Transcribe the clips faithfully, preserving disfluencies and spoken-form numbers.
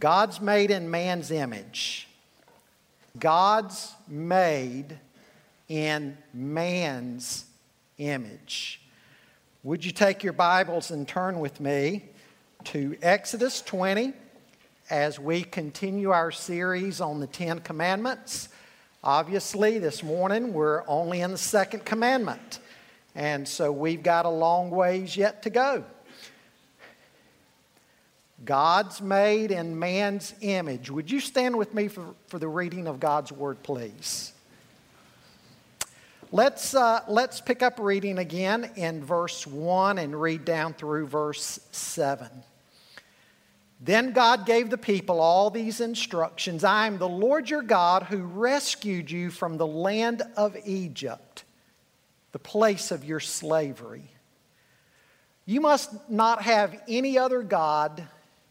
God's made in man's image. God's made in man's image. Would you take your Bibles and turn with me to Exodus twenty as we continue our series on the Ten Commandments. Obviously, this morning we're only in the second commandment, and so we've got a long ways yet to go. God's made in man's image. Would you stand with me for, for the reading of God's Word, please? Let's, uh, let's pick up reading again in verse one and read down through verse seven. Then God gave the people all these instructions. I am the Lord your God who rescued you from the land of Egypt, the place of your slavery. You must not have any other God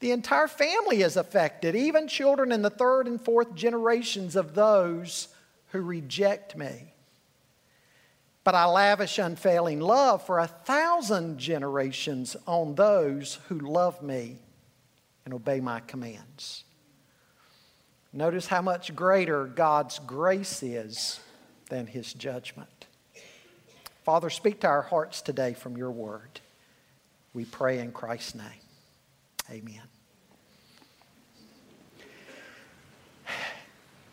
The entire family is affected, even children in the third and fourth generations of those who reject me. But I lavish unfailing love for a thousand generations on those who love me and obey my commands. Notice how much greater God's grace is than his judgment. Father, speak to our hearts today from your word. We pray in Christ's name. Amen.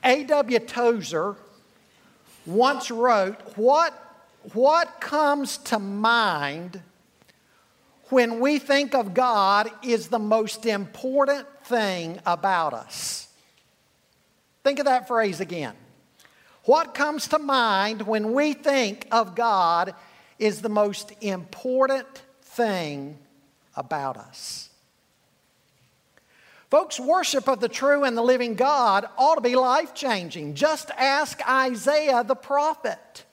A W Tozer once wrote, what, what comes to mind when we think of God is the most important thing about us? Think of that phrase again. What comes to mind when we think of God is the most important thing about us? Folks, worship of the true and the living God ought to be life-changing. Just ask Isaiah the prophet.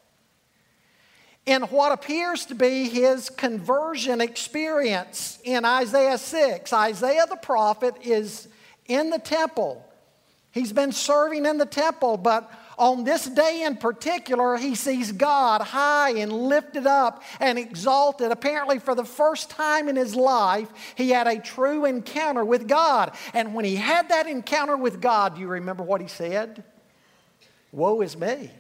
In what appears to be his conversion experience in Isaiah six, Isaiah the prophet is in the temple. He's been serving in the temple, but on this day in particular, he sees God high and lifted up and exalted. Apparently, for the first time in his life, he had a true encounter with God. And when he had that encounter with God, do you remember what he said? Woe is me.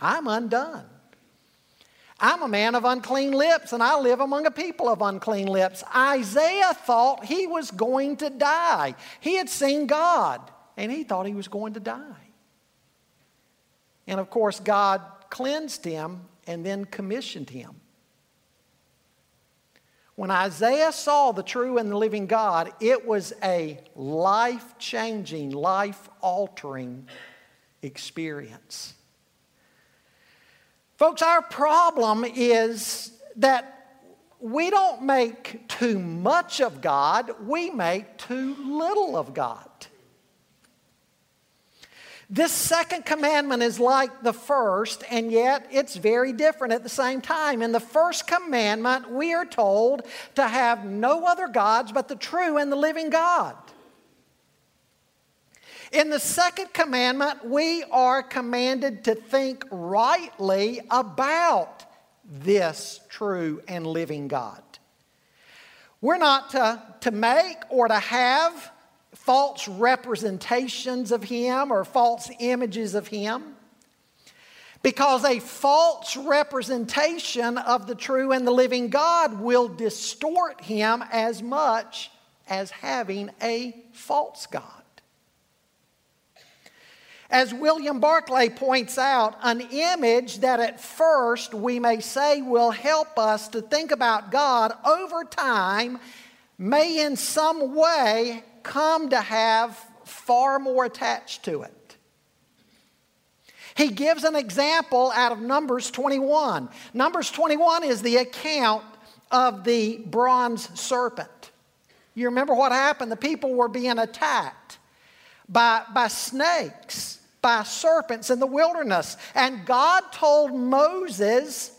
I'm undone. I'm a man of unclean lips, and I live among a people of unclean lips. Isaiah thought he was going to die. He had seen God, and he thought he was going to die. And of course, God cleansed him and then commissioned him. When Isaiah saw the true and the living God, it was a life-changing, life-altering experience. Folks, our problem is that we don't make too much of God, we make too little of God. This second commandment is like the first, and yet it's very different at the same time. In the first commandment, we are told to have no other gods but the true and the living God. In the second commandment, we are commanded to think rightly about this true and living God. We're not to, to make or to have false representations of him or false images of him, because a false representation of the true and the living God will distort him as much as having a false God. As William Barclay points out, an image that at first we may say will help us to think about God over time may in some way come to have far more attached to it. He gives an example out of Numbers twenty-one. Numbers twenty-one is the account of the bronze serpent. You remember what happened? The people were being attacked. by, by snakes, by serpents in the wilderness. And God told Moses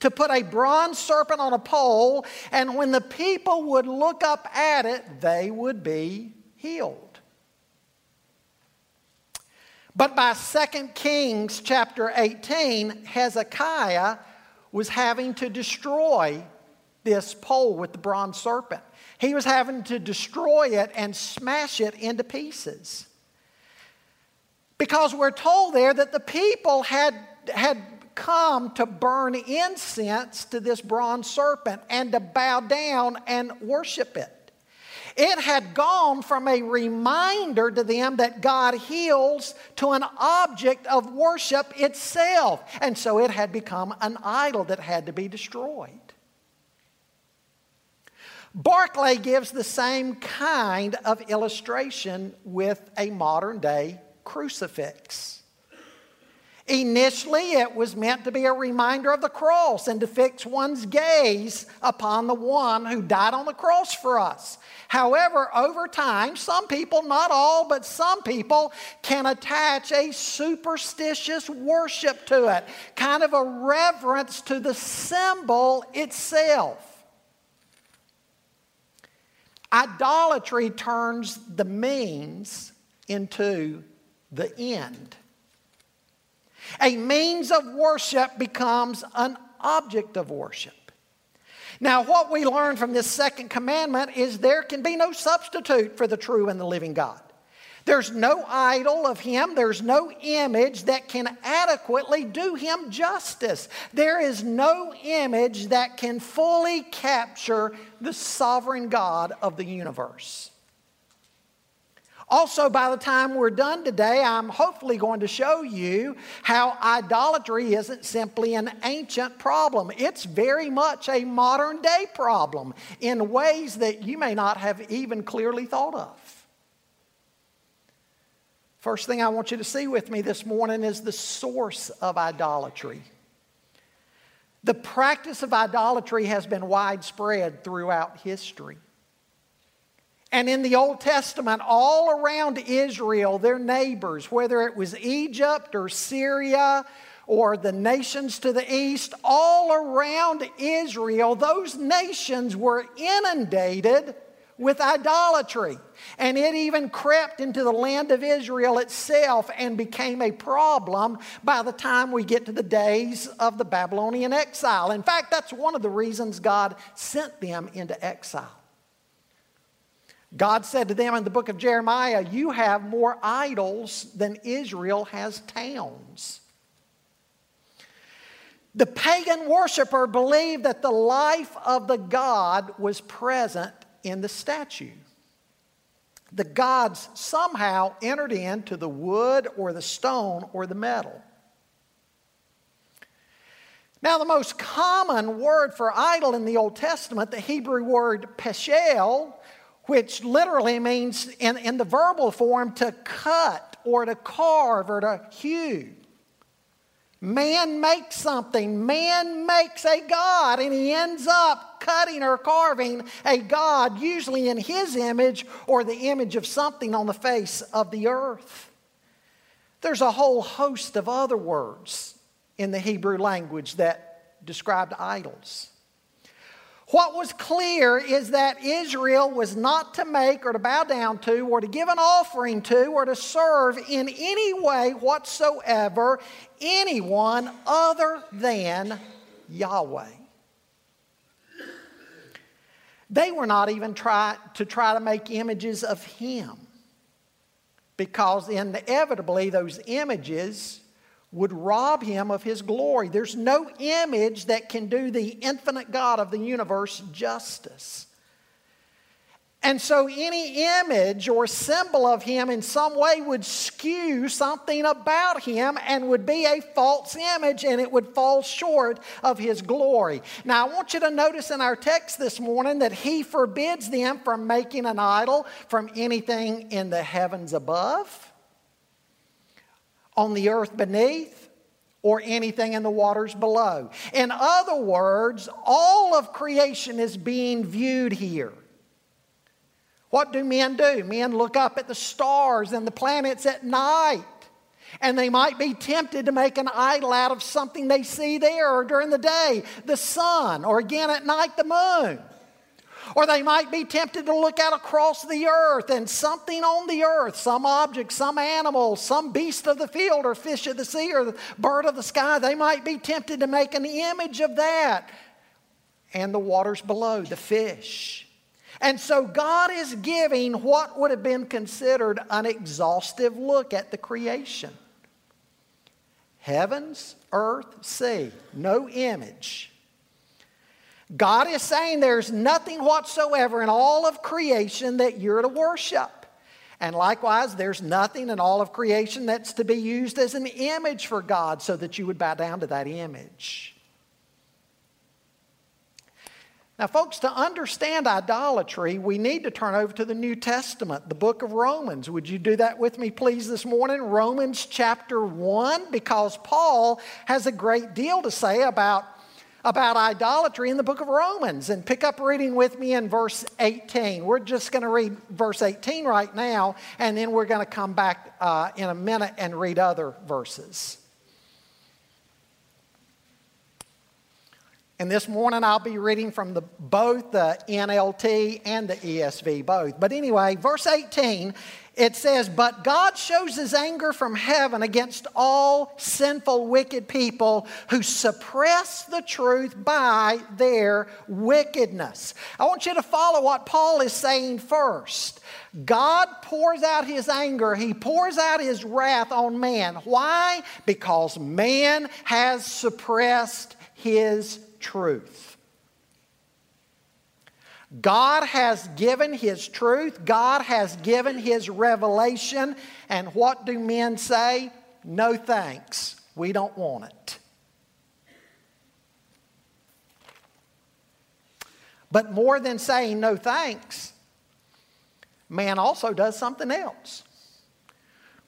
to put a bronze serpent on a pole, and when the people would look up at it, they would be healed. But by Second Kings chapter eighteen, Hezekiah was having to destroy this pole with the bronze serpent. He was having to destroy it and smash it into pieces. Because we're told there that the people had, had come to burn incense to this bronze serpent and to bow down and worship it. It had gone from a reminder to them that God heals to an object of worship itself. And so it had become an idol that had to be destroyed. Barclay gives the same kind of illustration with a modern day crucifix. Initially, it was meant to be a reminder of the cross and to fix one's gaze upon the one who died on the cross for us. However, over time, some people, not all, but some people can attach a superstitious worship to it, kind of a reverence to the symbol itself. Idolatry turns the means into the end. A means of worship becomes an object of worship. Now, what we learn from this second commandment is there can be no substitute for the true and the living God. There's no idol of him. There's no image that can adequately do him justice. There is no image that can fully capture the sovereign God of the universe. Also, by the time we're done today, I'm hopefully going to show you how idolatry isn't simply an ancient problem. It's very much a modern day problem in ways that you may not have even clearly thought of. First thing I want you to see with me this morning is the source of idolatry. The practice of idolatry has been widespread throughout history. And in the Old Testament, all around Israel, their neighbors, whether it was Egypt or Syria or the nations to the east, all around Israel, those nations were inundated with idolatry, and it even crept into the land of Israel itself and became a problem by the time we get to the days of the Babylonian exile. In fact, that's one of the reasons God sent them into exile. God said to them in the book of Jeremiah, "You have more idols than Israel has towns." The pagan worshiper believed that the life of the god was present in the statue. The gods somehow entered into the wood or the stone or the metal. Now, the most common word for idol in the Old Testament, the Hebrew word peshel, which literally means in, in the verbal form to cut or to carve or to hew. Man makes something. Man makes a god, and he ends up cutting or carving a god, usually in his image or the image of something on the face of the earth. There's a whole host of other words in the Hebrew language that described idols. What was clear is that Israel was not to make or to bow down to or to give an offering to or to serve in any way whatsoever anyone other than Yahweh. They were not even try to try to make images of him, because inevitably those images would rob him of his glory. There's no image that can do the infinite God of the universe justice. And so any image or symbol of him in some way would skew something about him and would be a false image, and it would fall short of his glory. Now, I want you to notice in our text this morning that he forbids them from making an idol from anything in the heavens above, on the earth beneath, or anything in the waters below. In other words, all of creation is being viewed here What do men do? Men look up at the stars and the planets at night. And they might be tempted to make an idol out of something they see there, or during the day, the sun, or again at night, the moon. Or they might be tempted to look out across the earth and something on the earth, some object, some animal, some beast of the field or fish of the sea or the bird of the sky. They might be tempted to make an image of that and the waters below, the fish. And so God is giving what would have been considered an exhaustive look at the creation. Heavens, earth, sea, no image. God is saying there's nothing whatsoever in all of creation that you're to worship. And likewise, there's nothing in all of creation that's to be used as an image for God so that you would bow down to that image. Now, folks, to understand idolatry, we need to turn over to the New Testament, the book of Romans. Would you do that with me, please, this morning? Romans chapter one, because Paul has a great deal to say about about idolatry in the book of Romans. And pick up reading with me in verse eighteen. We're just going to read verse eighteen right now, and then we're going to come back uh, in a minute and read other verses. And this morning I'll be reading from the, both the N L T and the E S V, both. But anyway, verse eighteen, it says, "But God shows his anger from heaven against all sinful, wicked people who suppress the truth by their wickedness." I want you to follow what Paul is saying first. God pours out his anger. He pours out his wrath on man. Why? Because man has suppressed his truth. God has given his truth. God has given his revelation. And what do men say? No thanks. We don't want it. But more than saying no thanks, man also does something else.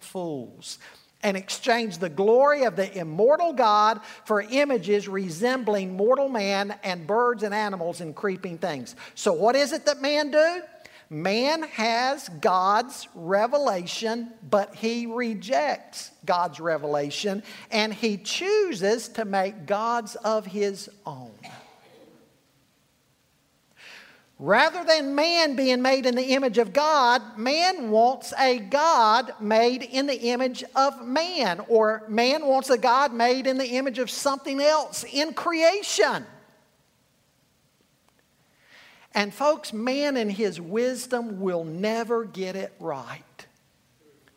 fools, and exchange the glory of the immortal God for images resembling mortal man and birds and animals and creeping things." So what is it that man do? Man has God's revelation, but he rejects God's revelation, and he chooses to make gods of his own. Rather than man being made in the image of God, man wants a God made in the image of man, or man wants a God made in the image of something else in creation. And folks, man in his wisdom will never get it right.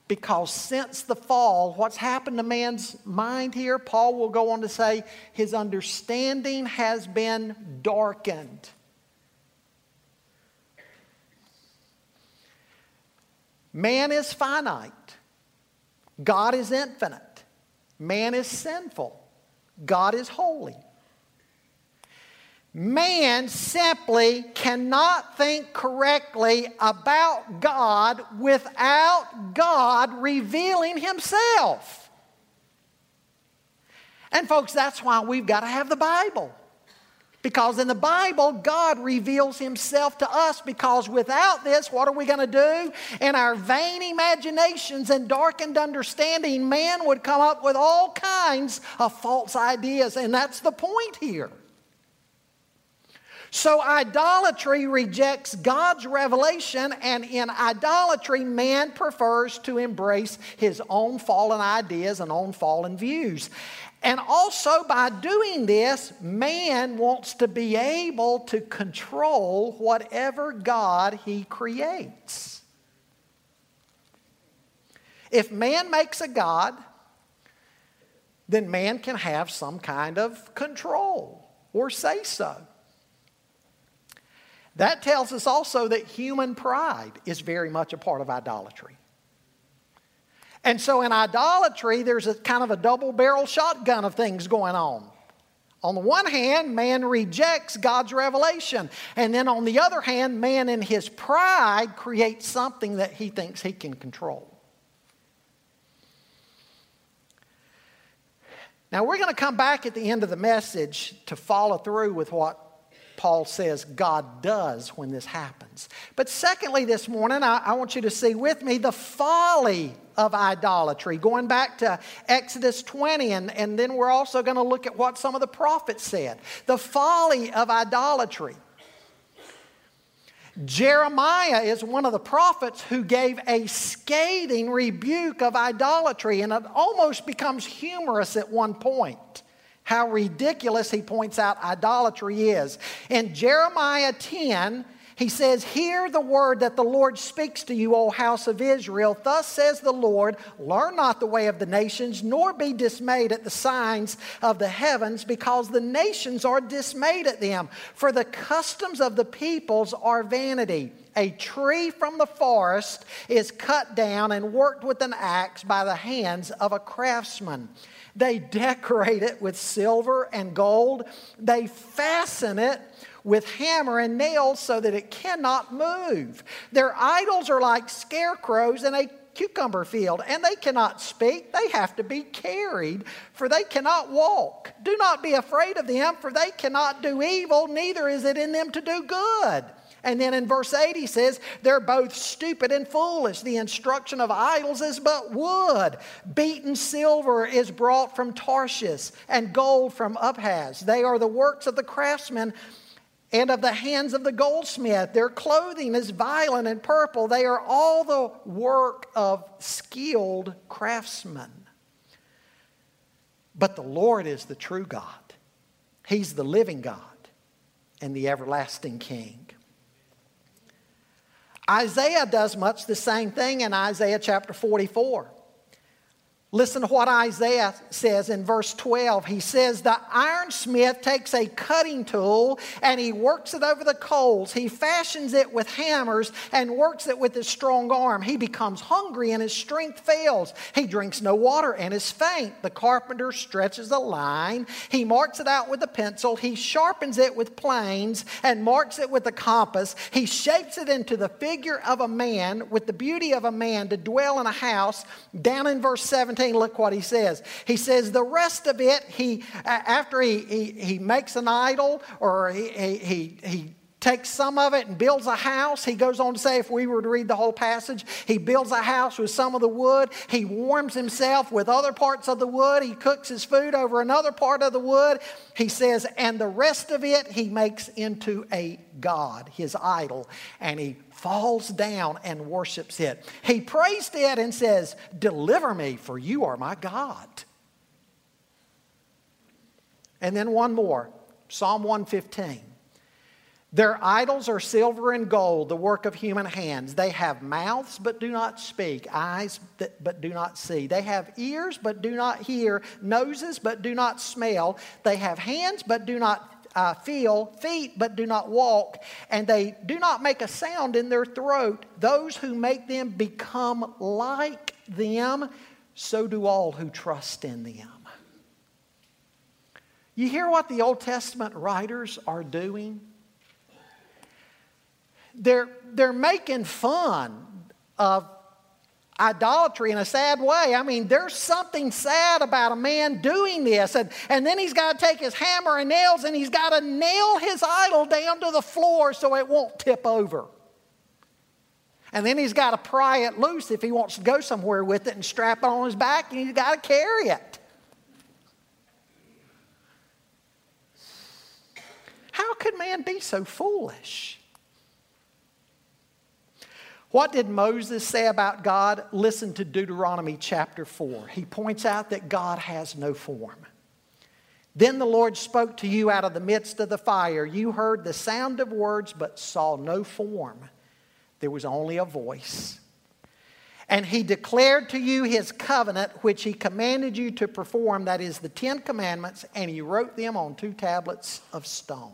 Because since the fall, what's happened to man's mind here, Paul will go on to say, his understanding has been darkened. Man is finite. God is infinite. Man is sinful. God is holy. Man simply cannot think correctly about God without God revealing himself. And folks, that's why we've got to have the Bible. Because in the Bible, God reveals himself to us, because without this, what are we going to do? In our vain imaginations and darkened understanding, man would come up with all kinds of false ideas. And that's the point here. So idolatry rejects God's revelation, and in idolatry, man prefers to embrace his own fallen ideas and own fallen views. And also, by doing this, man wants to be able to control whatever God he creates. If man makes a God, then man can have some kind of control or say so. That tells us also that human pride is very much a part of idolatry. And so in idolatry, there's a kind of a double-barrel shotgun of things going on. On the one hand, man rejects God's revelation. And then on the other hand, man in his pride creates something that he thinks he can control. Now we're going to come back at the end of the message to follow through with what Paul says God does when this happens. But secondly, this morning, I, I want you to see with me the folly of idolatry. Going back to Exodus twenty, and, and then we're also going to look at what some of the prophets said. The folly of idolatry. Jeremiah is one of the prophets who gave a scathing rebuke of idolatry, and it almost becomes humorous at one point. How ridiculous he points out idolatry is. In Jeremiah ten, he says, "Hear the word that the Lord speaks to you, O house of Israel. Thus says the Lord, learn not the way of the nations, nor be dismayed at the signs of the heavens, because the nations are dismayed at them. For the customs of the peoples are vanity. A tree from the forest is cut down and worked with an axe by the hands of a craftsman. They decorate it with silver and gold. They fasten it with hammer and nails so that it cannot move. Their idols are like scarecrows in a cucumber field, and they cannot speak. They have to be carried, for they cannot walk. Do not be afraid of them, for they cannot do evil, neither is it in them to do good." And then in verse eight he says, "They're both stupid and foolish. The instruction of idols is but wood. Beaten silver is brought from Tarshish and gold from Uphaz. They are the works of the craftsmen and of the hands of the goldsmith. Their clothing is violet and purple. They are all the work of skilled craftsmen. But the Lord is the true God. He's the living God and the everlasting King." Isaiah does much the same thing in Isaiah chapter forty-four. Listen to what Isaiah says in verse twelve. He says, "The ironsmith takes a cutting tool and he works it over the coals. He fashions it with hammers and works it with his strong arm. He becomes hungry and his strength fails. He drinks no water and is faint. The carpenter stretches a line. He marks it out with a pencil. He sharpens it with planes and marks it with a compass. He shapes it into the figure of a man, with the beauty of a man to dwell in a house." Down in verse seventeen. Look what he says. He says the rest of it, he after he, he, he makes an idol, or he, he, he takes some of it and builds a house. He goes on to say, if we were to read the whole passage, he builds a house with some of the wood. He warms himself with other parts of the wood. He cooks his food over another part of the wood. He says, and the rest of it he makes into a god, his idol, and he falls down and worships it. He praised it and says, "Deliver me, for you are my God." And then one more, Psalm one fifteen. "Their idols are silver and gold, the work of human hands. They have mouths but do not speak, eyes but do not see. They have ears but do not hear, noses but do not smell. They have hands but do not uh, feel, feet but do not walk, and they do not make a sound in their throat. Those who make them become like them, so do all who trust in them." You hear what the Old Testament writers are doing? They're, they're making fun of idolatry in a sad way. I mean, there's something sad about a man doing this. And, and then he's got to take his hammer and nails and he's got to nail his idol down to the floor so it won't tip over. And then he's got to pry it loose if he wants to go somewhere with it and strap it on his back, and he's got to carry it. How could man be so foolish? What did Moses say about God? Listen to Deuteronomy chapter four. He points out that God has no form. "Then the Lord spoke to you out of the midst of the fire. You heard the sound of words but saw no form. There was only a voice. And he declared to you his covenant, which he commanded you to perform," that is the Ten Commandments, "and he wrote them on two tablets of stone."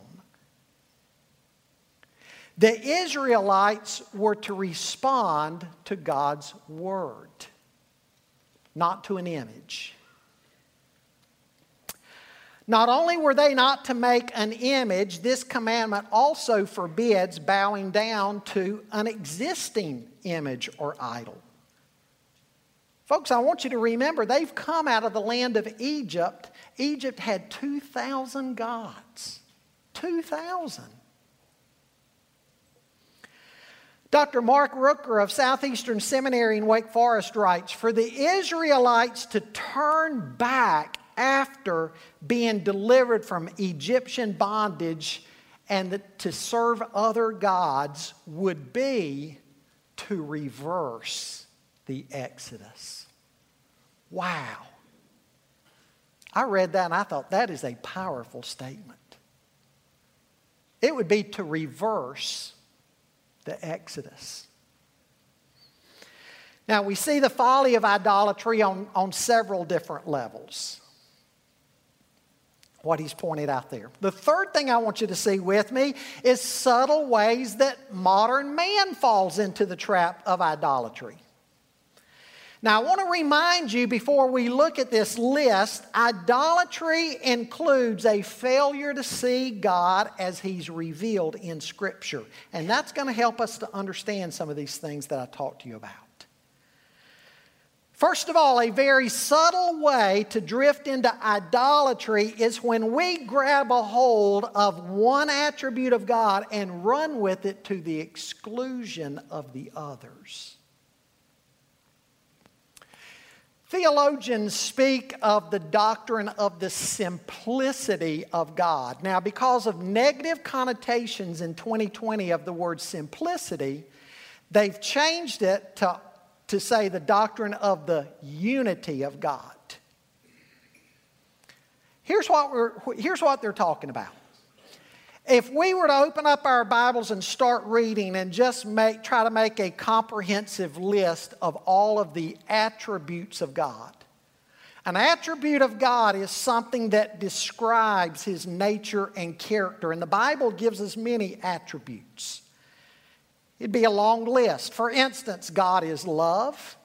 The Israelites were to respond to God's word, not to an image. Not only were they not to make an image, this commandment also forbids bowing down to an existing image or idol. Folks, I want you to remember, they've come out of the land of Egypt. Egypt had two thousand gods. two thousand. Doctor Mark Rooker of Southeastern Seminary in Wake Forest writes, "For the Israelites to turn back after being delivered from Egyptian bondage and to serve other gods would be to reverse the Exodus." Wow. I read that and I thought, that is a powerful statement. It would be to reverse the Exodus. Now, we see the folly of idolatry on, on several different levels, what he's pointed out there. The third thing I want you to see with me is subtle ways that modern man falls into the trap of idolatry. Now, I want to remind you before we look at this list, idolatry includes a failure to see God as He's revealed in Scripture. And that's going to help us to understand some of these things that I talked to you about. First of all, a very subtle way to drift into idolatry is when we grab a hold of one attribute of God and run with it to the exclusion of the others. Theologians speak of the doctrine of the simplicity of God. Now, because of negative connotations in twenty twenty of the word simplicity, they've changed it to, to say the doctrine of the unity of God. Here's what we're, here's what they're talking about. If we were to open up our Bibles and start reading and just make, try to make a comprehensive list of all of the attributes of God. An attribute of God is something that describes His nature and character. And the Bible gives us many attributes. It'd be a long list. For instance, God is love.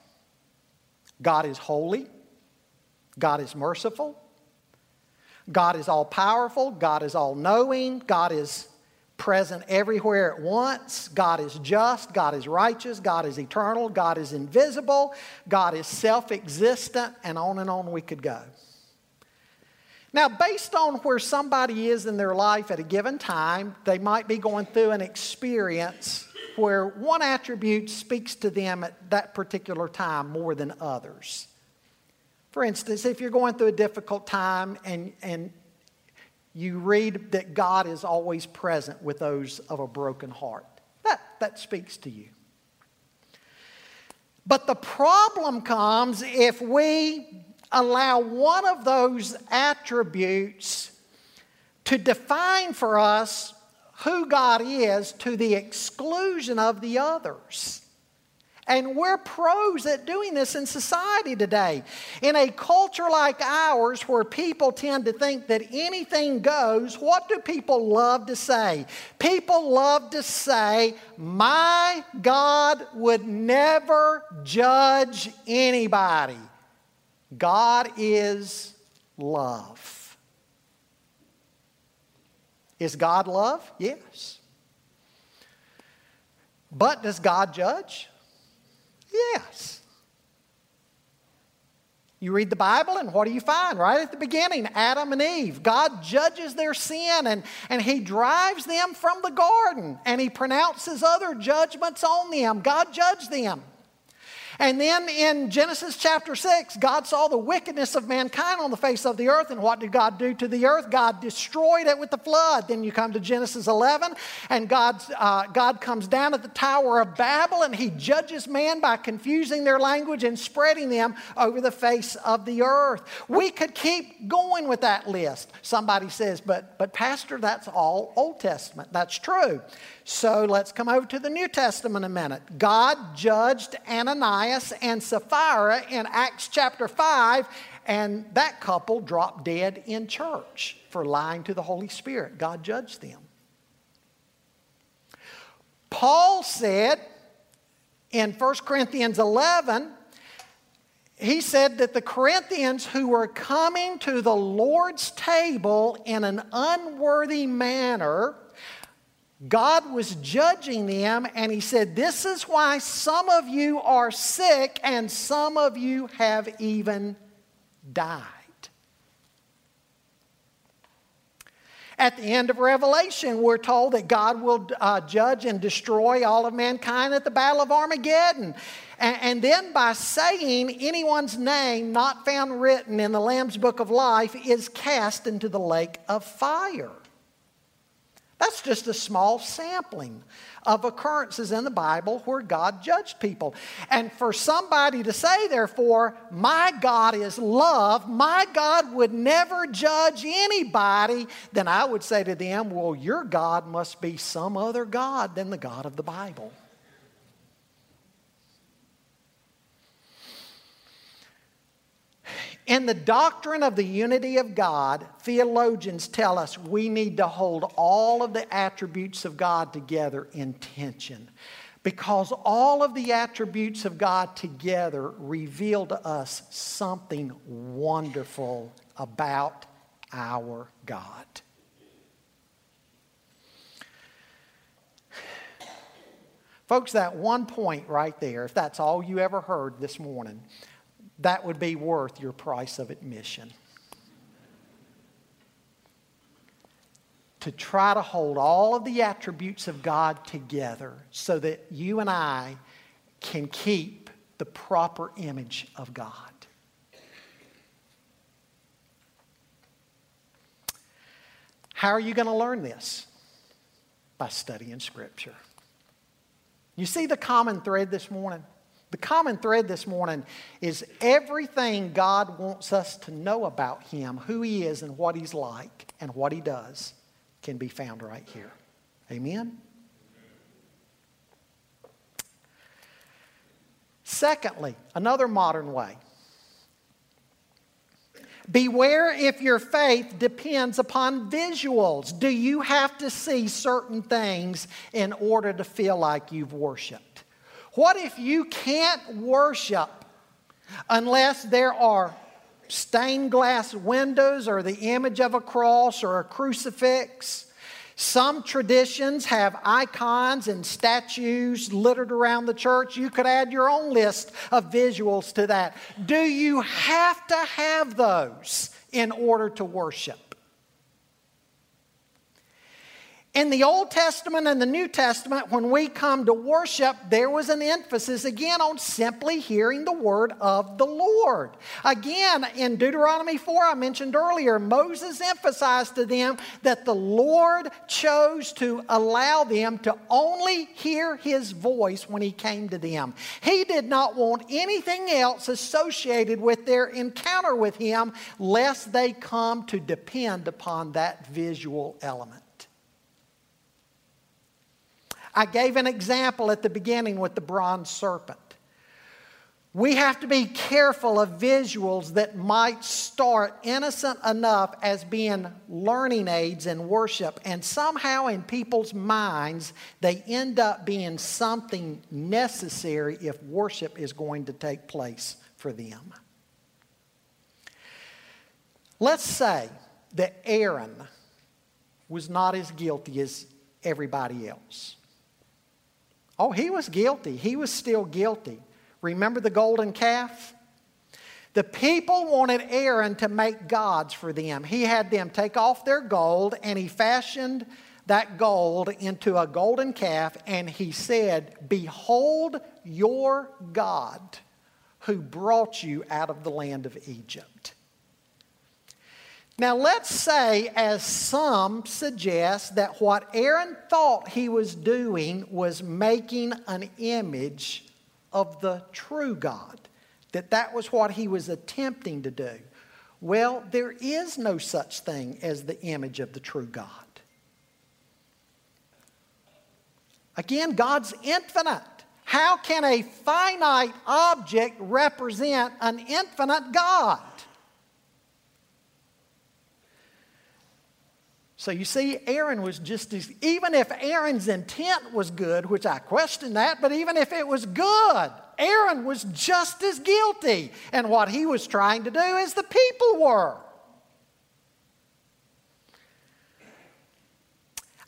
God is holy. God is merciful. God is all-powerful. God is all-knowing. God is present everywhere at once. God is just. God is righteous. God is eternal. God is invisible. God is self-existent. And on and on we could go. Now, based on where somebody is in their life at a given time, they might be going through an experience where one attribute speaks to them at that particular time more than others. For instance, if you're going through a difficult time and, and you read that God is always present with those of a broken heart, that, that speaks to you. But the problem comes if we allow one of those attributes to define for us who God is to the exclusion of the others. And we're pros at doing this in society today. In a culture like ours where people tend to think that anything goes, what do people love to say? People love to say, "My God would never judge anybody. God is love." Is God love? Yes. But does God judge? Yes. You read the Bible and what do you find? Right at the beginning, Adam and Eve. God judges their sin and, and He drives them from the garden. And He pronounces other judgments on them. God judged them. And then in Genesis chapter six, God saw the wickedness of mankind on the face of the earth. And what did God do to the earth? God destroyed it with the flood. Then you come to Genesis eleven, and God, uh, God comes down at the Tower of Babel, and He judges man by confusing their language and spreading them over the face of the earth. We could keep going with that list. Somebody says, but, but Pastor, that's all Old Testament. That's true. So let's come over to the New Testament a minute. God judged Ananias and Sapphira in Acts chapter five, and that couple dropped dead in church for lying to the Holy Spirit. God judged them. Paul said in First Corinthians eleven, he said that the Corinthians who were coming to the Lord's table in an unworthy manner, God was judging them, and he said, this is why some of you are sick and some of you have even died. At the end of Revelation, we're told that God will uh, judge and destroy all of mankind at the Battle of Armageddon. And, and then by saying anyone's name not found written in the Lamb's Book of Life is cast into the lake of fire. That's just a small sampling of occurrences in the Bible where God judged people. And for somebody to say, therefore, my God is love, my God would never judge anybody, then I would say to them, well, your God must be some other God than the God of the Bible. In the doctrine of the unity of God, theologians tell us we need to hold all of the attributes of God together in tension, because all of the attributes of God together reveal to us something wonderful about our God. Folks, that one point right there, if that's all you ever heard this morning, that would be worth your price of admission. To try to hold all of the attributes of God together so that you and I can keep the proper image of God. How are you going to learn this? By studying Scripture. You see the common thread this morning? The common thread this morning is everything God wants us to know about Him, who He is and what He's like and what He does, can be found right here. Amen? Secondly, another modern way. Beware if your faith depends upon visuals. Do you have to see certain things in order to feel like you've worshiped? What if you can't worship unless there are stained glass windows or the image of a cross or a crucifix? Some traditions have icons and statues littered around the church. You could add your own list of visuals to that. Do you have to have those in order to worship? In the Old Testament and the New Testament, when we come to worship, there was an emphasis again on simply hearing the word of the Lord. Again, in Deuteronomy four, I mentioned earlier, Moses emphasized to them that the Lord chose to allow them to only hear His voice when He came to them. He did not want anything else associated with their encounter with Him, lest they come to depend upon that visual element. I gave an example at the beginning with the bronze serpent. We have to be careful of visuals that might start innocent enough as being learning aids in worship, and somehow in people's minds they end up being something necessary if worship is going to take place for them. Let's say that Aaron was not as guilty as everybody else. Oh, he was guilty. He was still guilty. Remember the golden calf? The people wanted Aaron to make gods for them. He had them take off their gold, and he fashioned that gold into a golden calf, and he said, behold your God who brought you out of the land of Egypt. Now, let's say, as some suggest, that what Aaron thought he was doing was making an image of the true God, that that was what he was attempting to do. Well, there is no such thing as the image of the true God. Again, God's infinite. How can a finite object represent an infinite God? So you see, Aaron was just, as, even if Aaron's intent was good, which I question that, but even if it was good, Aaron was just as guilty. And what he was trying to do is the people were.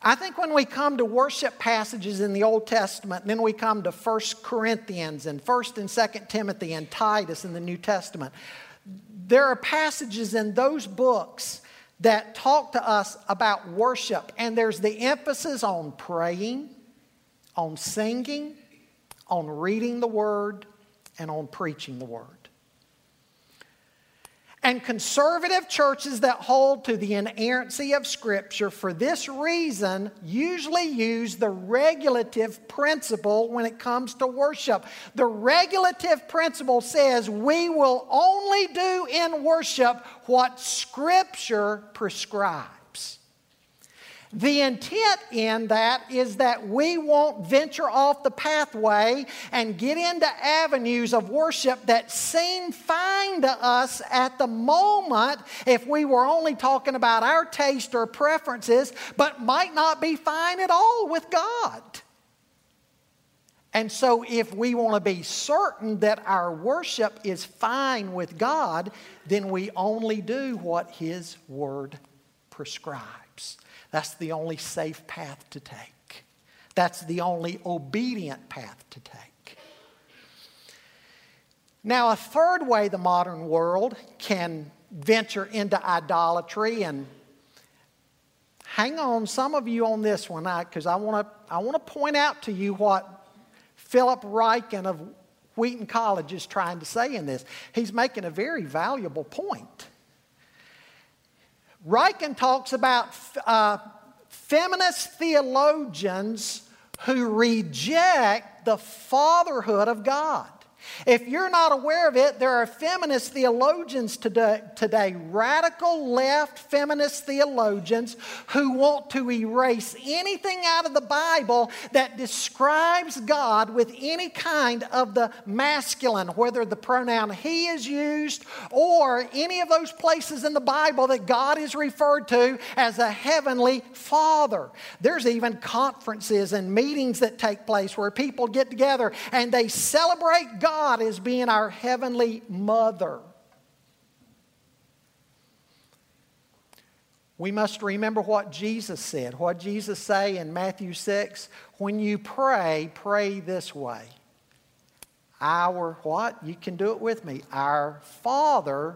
I think when we come to worship passages in the Old Testament, and then we come to First Corinthians and First and Second Timothy and Titus in the New Testament, there are passages in those books that talk to us about worship. And there's the emphasis on praying, on singing, on reading the Word, and on preaching the Word. And conservative churches that hold to the inerrancy of Scripture for this reason usually use the regulative principle when it comes to worship. The regulative principle says we will only do in worship what Scripture prescribes. The intent in that is that we won't venture off the pathway and get into avenues of worship that seem fine to us at the moment if we were only talking about our taste or preferences, but might not be fine at all with God. And so if we want to be certain that our worship is fine with God, then we only do what His Word prescribes. That's the only safe path to take. That's the only obedient path to take. Now, a third way the modern world can venture into idolatry, and hang on, some of you on this one, because I want to I want to point out to you what Philip Ryken of Wheaton College is trying to say in this. He's making a very valuable point. Ryken talks about uh, feminist theologians who reject the fatherhood of God. If you're not aware of it, there are feminist theologians today, today, radical left feminist theologians who want to erase anything out of the Bible that describes God with any kind of the masculine, whether the pronoun he is used or any of those places in the Bible that God is referred to as a heavenly father. There's even conferences and meetings that take place where people get together and they celebrate God God is being our heavenly mother. We must remember what Jesus said. What Jesus say in Matthew six? When you pray, pray this way. Our what? You can do it with me. Our Father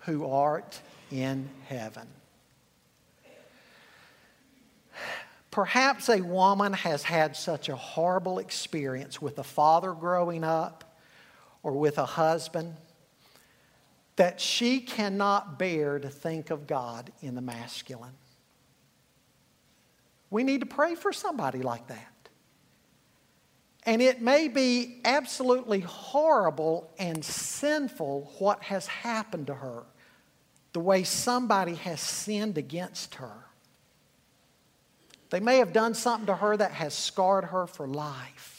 who art in heaven. Perhaps a woman has had such a horrible experience with a father growing up, or with a husband, that she cannot bear to think of God in the masculine. We need to pray for somebody like that. And it may be absolutely horrible and sinful what has happened to her, the way somebody has sinned against her. They may have done something to her that has scarred her for life.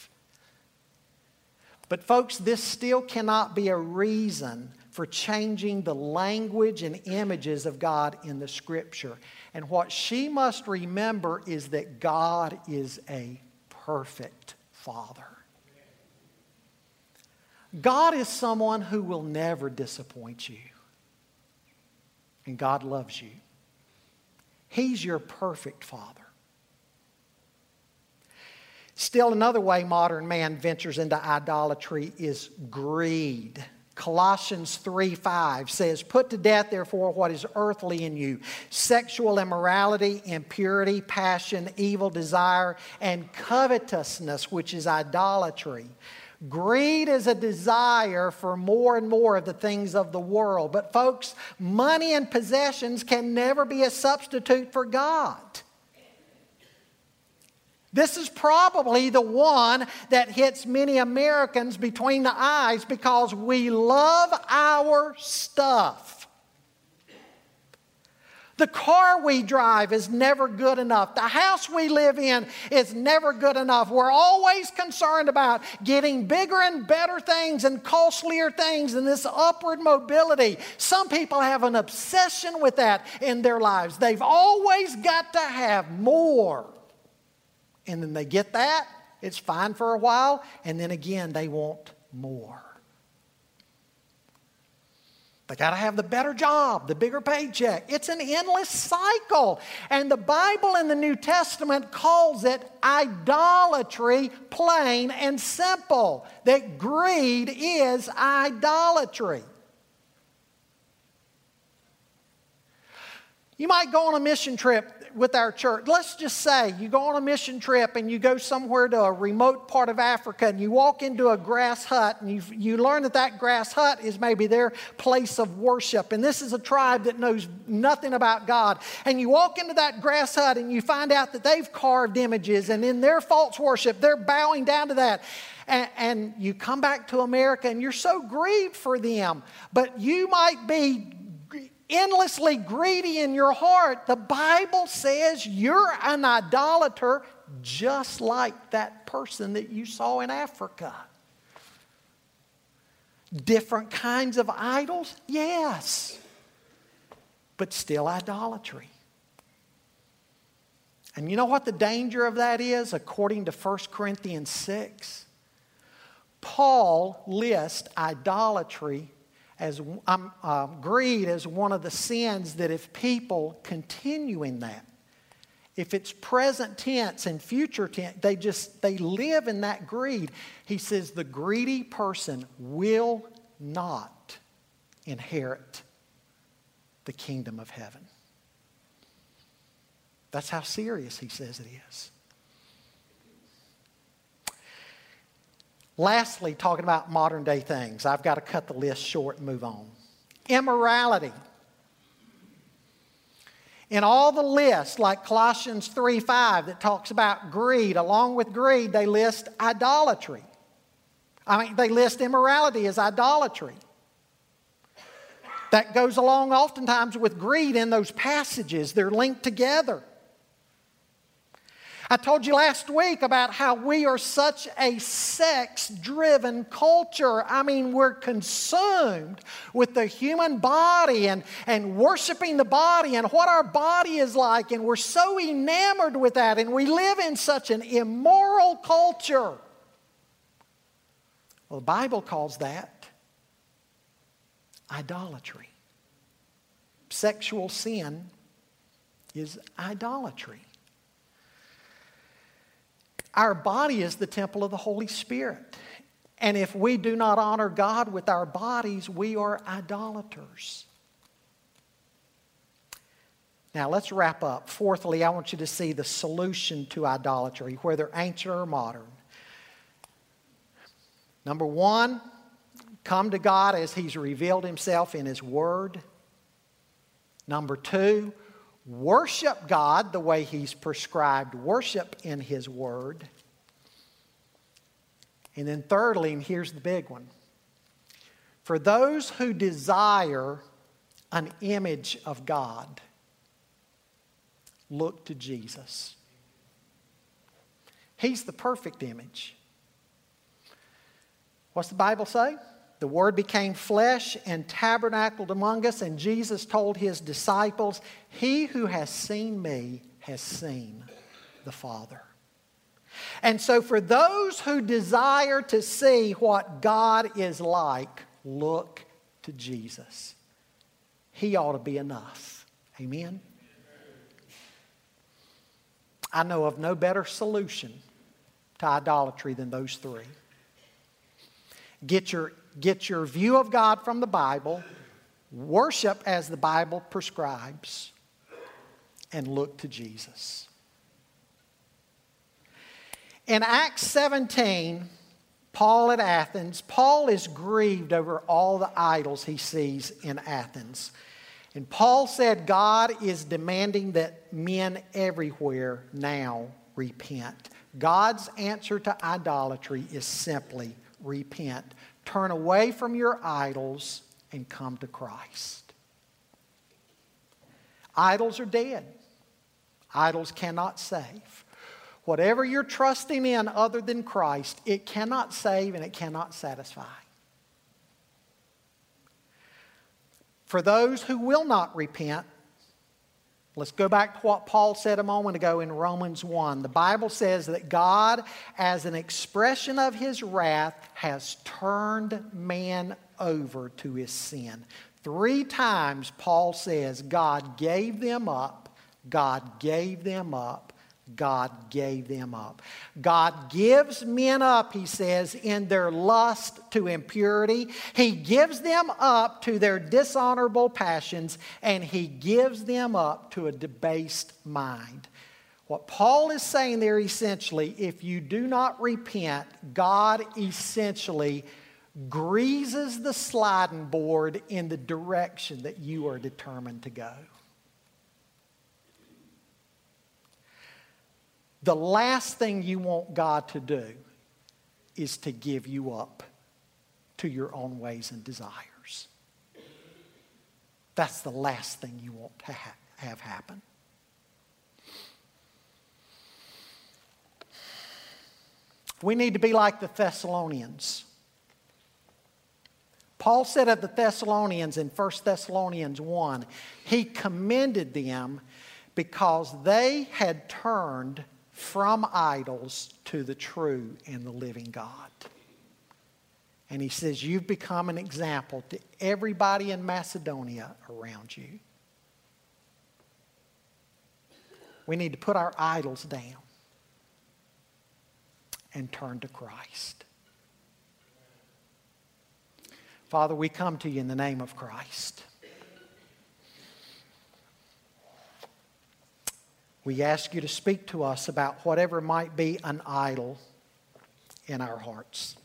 But folks, this still cannot be a reason for changing the language and images of God in the Scripture. And what she must remember is that God is a perfect Father. God is someone who will never disappoint you. And God loves you. He's your perfect Father. Still another way modern man ventures into idolatry is greed. Colossians three five says, "Put to death, therefore, what is earthly in you, sexual immorality, impurity, passion, evil desire, and covetousness, which is idolatry." Greed is a desire for more and more of the things of the world. But folks, money and possessions can never be a substitute for God. This is probably the one that hits many Americans between the eyes because we love our stuff. The car we drive is never good enough. The house we live in is never good enough. We're always concerned about getting bigger and better things and costlier things and this upward mobility. Some people have an obsession with that in their lives. They've always got to have more. And then they get that, it's fine for a while, and then again they want more. They got to have the better job, the bigger paycheck. It's an endless cycle. And the Bible in the New Testament calls it idolatry, plain and simple. That greed is idolatry. You might go on a mission trip with our church. Let's just say you go on a mission trip and you go somewhere to a remote part of Africa and you walk into a grass hut and you, you learn that that grass hut is maybe their place of worship. And this is a tribe that knows nothing about God. And you walk into that grass hut and you find out that they've carved images and in their false worship, they're bowing down to that. And, and you come back to America and you're so grieved for them. But you might be endlessly greedy in your heart. The Bible says you're an idolater just like that person that you saw in Africa. Different kinds of idols? Yes. But still idolatry. And you know what the danger of that is? According to First Corinthians six, Paul lists idolatry As um, uh, greed as one of the sins that if people continue in that, if it's present tense and future tense, they just, they live in that greed. He says the greedy person will not inherit the kingdom of heaven. That's how serious he says it is. Lastly, talking about modern day things, I've got to cut the list short and move on. Immorality. In all the lists, like Colossians three five that talks about greed, along with greed, they list idolatry. I mean, they list immorality as idolatry. That goes along oftentimes with greed in those passages. They're linked together. I told you last week about how we are such a sex-driven culture. I mean, we're consumed with the human body and, and worshiping the body and what our body is like. And we're so enamored with that. And we live in such an immoral culture. Well, the Bible calls that idolatry. Sexual sin is idolatry. Our body is the temple of the Holy Spirit. And if we do not honor God with our bodies, we are idolaters. Now let's wrap up. Fourthly, I want you to see the solution to idolatry, whether ancient or modern. Number one, come to God as He's revealed Himself in His Word. Number two, worship God the way He's prescribed worship in His Word. And then thirdly, and here's the big one. For those who desire an image of God, look to Jesus. He's the perfect image. What's the Bible say? The Word became flesh and tabernacled among us, and Jesus told His disciples, "He who has seen me has seen the Father." And so for those who desire to see what God is like, look to Jesus. He ought to be enough. Amen? I know of no better solution to idolatry than those three. Get your Get your view of God from the Bible, worship as the Bible prescribes, and look to Jesus. In Acts seventeen, Paul at Athens, Paul is grieved over all the idols he sees in Athens. And Paul said God is demanding that men everywhere now repent. God's answer to idolatry is simply repent. Turn away from your idols and come to Christ. Idols are dead. Idols cannot save. Whatever you're trusting in other than Christ, it cannot save and it cannot satisfy. For those who will not repent, let's go back to what Paul said a moment ago in Romans one. The Bible says that God, as an expression of His wrath, has turned man over to his sin. Three times Paul says, God gave them up, God gave them up, God gave them up. God gives men up, he says, in their lust to impurity. He gives them up to their dishonorable passions, and he gives them up to a debased mind. What Paul is saying there essentially, if you do not repent, God essentially greases the sliding board in the direction that you are determined to go. The last thing you want God to do is to give you up to your own ways and desires. That's the last thing you want to ha- have happen. We need to be like the Thessalonians. Paul said of the Thessalonians in First Thessalonians one, he commended them because they had turned from idols to the true and the living God. And he says, you've become an example to everybody in Macedonia around you. We need to put our idols down and turn to Christ. Father, we come to you in the name of Christ. We ask you to speak to us about whatever might be an idol in our hearts.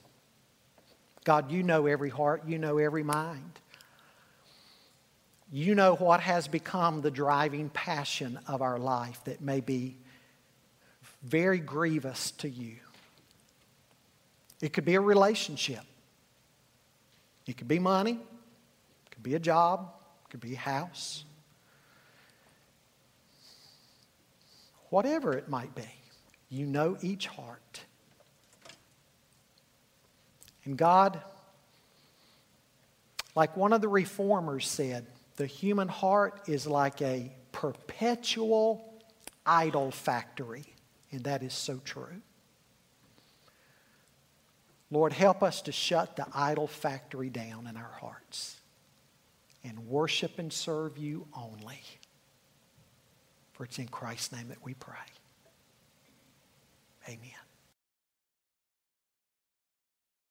God, you know every heart. You know every mind. You know what has become the driving passion of our life that may be very grievous to you. It could be a relationship. It could be money. It could be a job. It could be a house. Whatever it might be, you know each heart. And God, like one of the reformers said, the human heart is like a perpetual idol factory. And that is so true. Lord, help us to shut the idol factory down in our hearts and worship and serve you only. For it's in Christ's name that we pray. Amen.